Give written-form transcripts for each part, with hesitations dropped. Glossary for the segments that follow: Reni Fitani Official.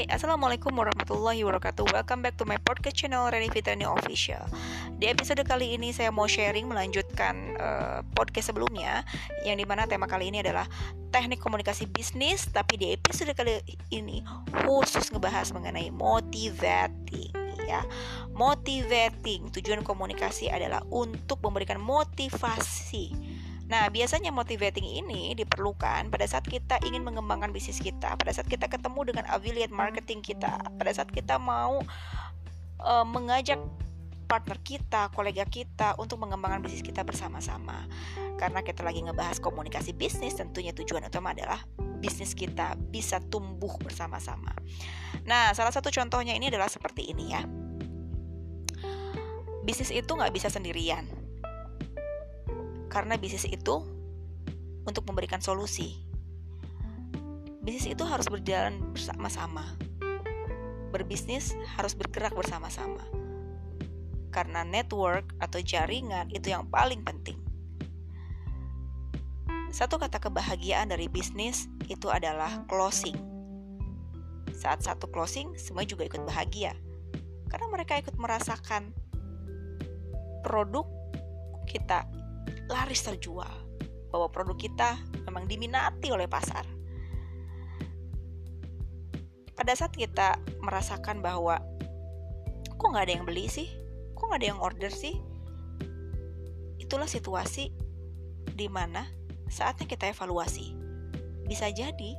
Hai, Assalamualaikum warahmatullahi wabarakatuh. Welcome back to my podcast channel Reni Fitani Official. Di episode kali ini saya mau sharing melanjutkan podcast sebelumnya, yang dimana tema kali ini adalah teknik komunikasi bisnis. Tapi di episode kali ini khusus ngebahas mengenai motivating. Ya, motivating, tujuan komunikasi adalah untuk memberikan motivasi. Nah, biasanya motivating ini diperlukan pada saat kita ingin mengembangkan bisnis kita, pada saat kita ketemu dengan affiliate marketing kita, pada saat kita mau mengajak partner kita, kolega kita untuk mengembangkan bisnis kita bersama-sama. Karena kita lagi ngebahas komunikasi bisnis, tentunya tujuan utama adalah bisnis kita bisa tumbuh bersama-sama. Nah, salah satu contohnya ini adalah seperti ini ya. Bisnis itu nggak bisa sendirian. Karena bisnis itu untuk memberikan solusi. Bisnis itu harus berjalan bersama-sama. Berbisnis harus bergerak bersama-sama. Karena network atau jaringan itu yang paling penting. Satu kata kebahagiaan dari bisnis itu adalah closing. Saat satu closing, semua juga ikut bahagia. Karena mereka ikut merasakan produk kita laris terjual, bahwa produk kita memang diminati oleh pasar. Pada saat kita merasakan bahwa kok gak ada yang beli sih, kok gak ada yang order sih, itulah situasi di mana saatnya kita evaluasi. Bisa jadi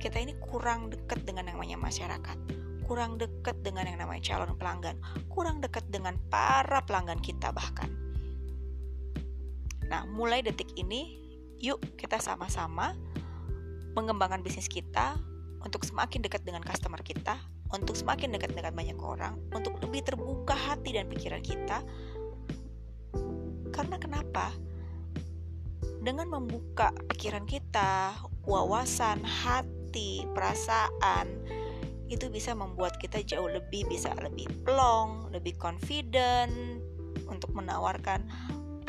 kita ini kurang dekat dengan yang namanya masyarakat, kurang dekat dengan yang namanya calon pelanggan, kurang dekat dengan para pelanggan kita bahkan. Nah, mulai detik ini, yuk kita sama-sama mengembangkan bisnis kita untuk semakin dekat dengan customer kita, untuk semakin dekat dengan banyak orang, untuk lebih terbuka hati dan pikiran kita. Karena kenapa? Dengan membuka pikiran kita, wawasan, hati, perasaan, itu bisa membuat kita jauh lebih bisa lebih plong, lebih confident untuk menawarkan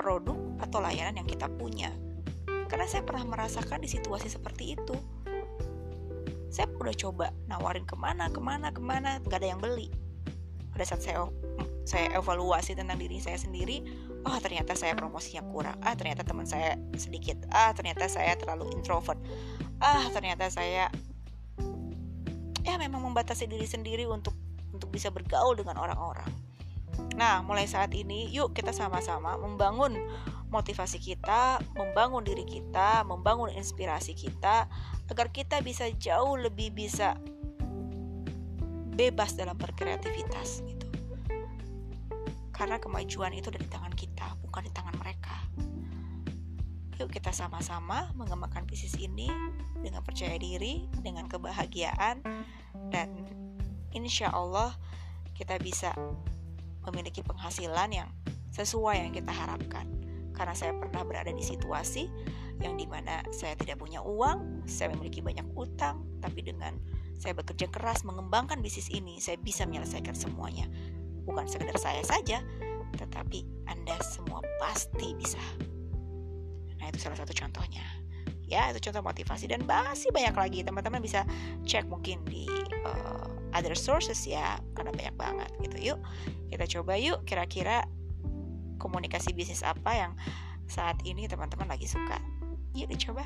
produk atau layanan yang kita punya. Karena saya pernah merasakan di situasi seperti itu. Saya udah coba nawarin kemana, gak ada yang beli. Pada saat saya evaluasi tentang diri saya sendiri, oh ternyata saya promosinya kurang, ah ternyata teman saya sedikit, ah ternyata saya terlalu introvert, ah ternyata saya ya memang membatasi diri sendiri untuk bisa bergaul dengan orang-orang. Nah, mulai saat ini, yuk kita sama-sama membangun motivasi kita, membangun diri kita, membangun inspirasi kita, agar kita bisa jauh lebih bisa bebas dalam berkreativitas gitu. Karena kemajuan itu dari tangan kita, bukan di tangan mereka. Yuk kita sama-sama mengembangkan bisnis ini dengan percaya diri, dengan kebahagiaan, dan insya Allah kita bisa memiliki penghasilan yang sesuai yang kita harapkan. Karena saya pernah berada di situasi yang dimana saya tidak punya uang, saya memiliki banyak utang, tapi dengan saya bekerja keras mengembangkan bisnis ini, saya bisa menyelesaikan semuanya. Bukan sekedar saya saja, tetapi Anda semua pasti bisa. Nah, itu salah satu contohnya. Ya, itu contoh motivasi dan masih banyak lagi. Teman-teman bisa cek mungkin di other sources ya, karena banyak banget gitu. Yuk kita coba yuk kira-kira komunikasi bisnis apa yang saat ini teman-teman lagi suka. Yuk dicoba.